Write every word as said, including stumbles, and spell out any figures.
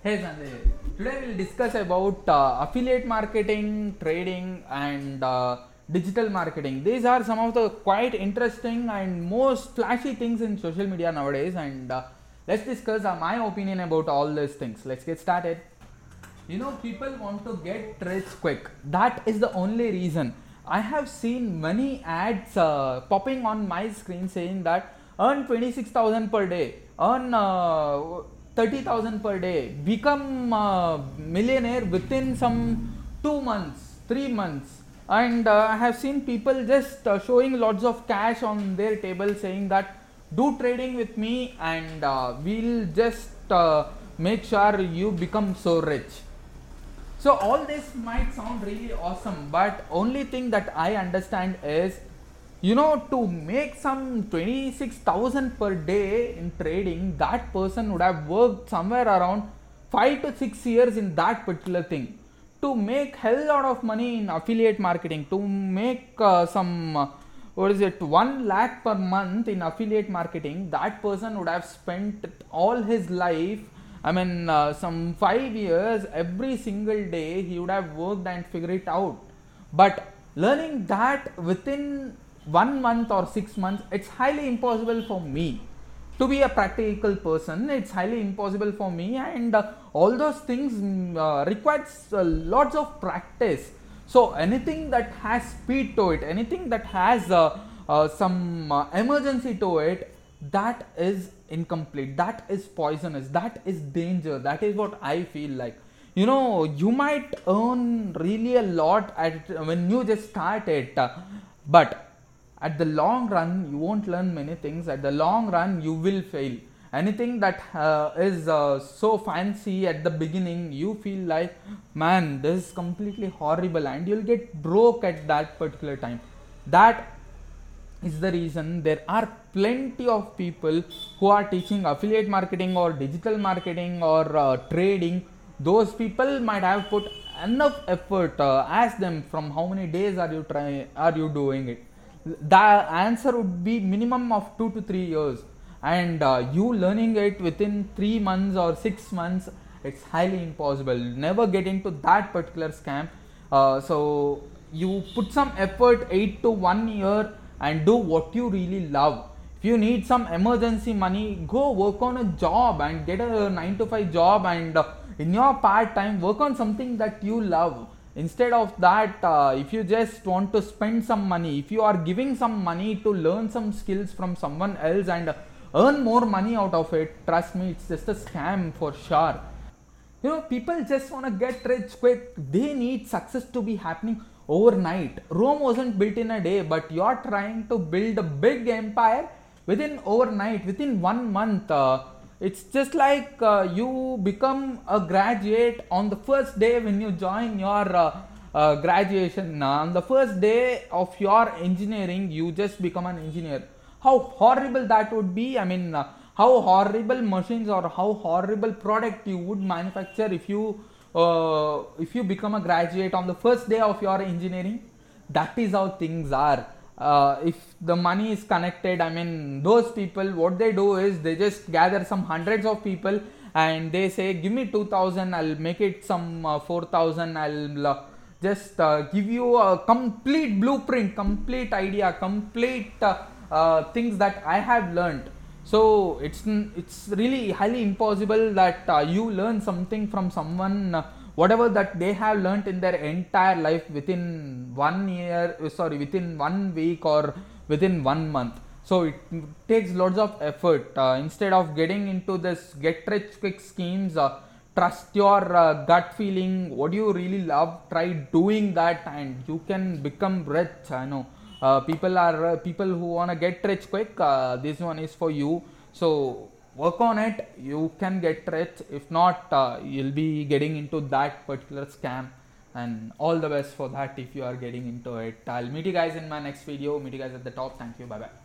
Hey Sanjay, today we will discuss about uh, affiliate marketing, trading and uh, digital marketing. These are some of the quite interesting and most flashy things in social media nowadays, and uh, let's discuss uh, my opinion about all these things. Let's get started. You know, people want to get rich quick. That is the only reason. I have seen many ads uh, popping on my screen saying that earn twenty-six thousand per day, earn uh, thirty thousand per day, become a millionaire within some two months, three months, and uh, I have seen people just uh, showing lots of cash on their table saying that do trading with me and uh, we'll just uh, make sure you become so rich. So all this might sound really awesome, but only thing that I understand is, you know, to make some twenty-six thousand per day in trading, that person would have worked somewhere around five to six years in that particular thing. To make hell lot of money in affiliate marketing, to make uh, some, uh, what is it, one lakh per month in affiliate marketing, that person would have spent all his life. I mean, uh, some five years, every single day he would have worked and figured it out. But learning that within one month or six months, it's highly impossible for me. To be a practical person, it's highly impossible for me. And uh, all those things uh, requires uh, lots of practice. So anything that has speed to it, anything that has uh, uh, some uh, emergency to it, that is incomplete, that is poisonous, that is danger. That is what I feel like. You know, you might earn really a lot at when you just start it, but at the long run you won't learn many things. At the long run you will fail. Anything that uh, is uh, so fancy at the beginning, you feel like, man, this is completely horrible, and you'll get broke at that particular time. That is the reason there are plenty of people who are teaching affiliate marketing or digital marketing or uh, trading. Those people might have put enough effort. Uh, ask them, from how many days are you try are you doing it? The answer would be minimum of two to three years, and uh, you learning it within three months or six months, it's highly impossible. Never get into that particular scam. Uh, so you put some effort, eight to one year. And do what you really love. If you need some emergency money, go work on a job and get a nine to five job, and uh, in your part time work on something that you love. Instead of that, uh, if you just want to spend some money, if you are giving some money to learn some skills from someone else and uh, earn more money out of it, trust me, it's just a scam for sure. You know, people just want to get rich quick. They need success to be happening overnight. Rome wasn't built in a day, but you're trying to build a big empire within overnight, within one month. Uh, it's just like uh, you become a graduate on the first day when you join your uh, uh, graduation. Uh, on the first day of your engineering, you just become an engineer. How horrible that would be. I mean, uh, how horrible machines or how horrible product you would manufacture if you Uh, if you become a graduate on the first day of your engineering. That is how things are. Uh, if the money is connected, I mean, those people, what they do is they just gather some hundreds of people and they say, give me two thousand, I'll make it some uh, four thousand, I'll uh, just uh, give you a complete blueprint, complete idea, complete uh, uh, things that I have learned. So it's it's really highly impossible that uh, you learn something from someone, uh, whatever that they have learnt in their entire life within one year, sorry, within one week or within one month. So it takes lots of effort. Uh, instead of getting into this get rich quick schemes, uh, trust your uh, gut feeling. What do you really love? Try doing that and you can become rich. I know. Uh, people are uh, people who want to get rich quick. Uh, this one is for you. So work on it. You can get rich. If not, uh, you'll be getting into that particular scam. And all the best for that if you are getting into it. I'll meet you guys in my next video. Meet you guys at the top. Thank you. Bye bye.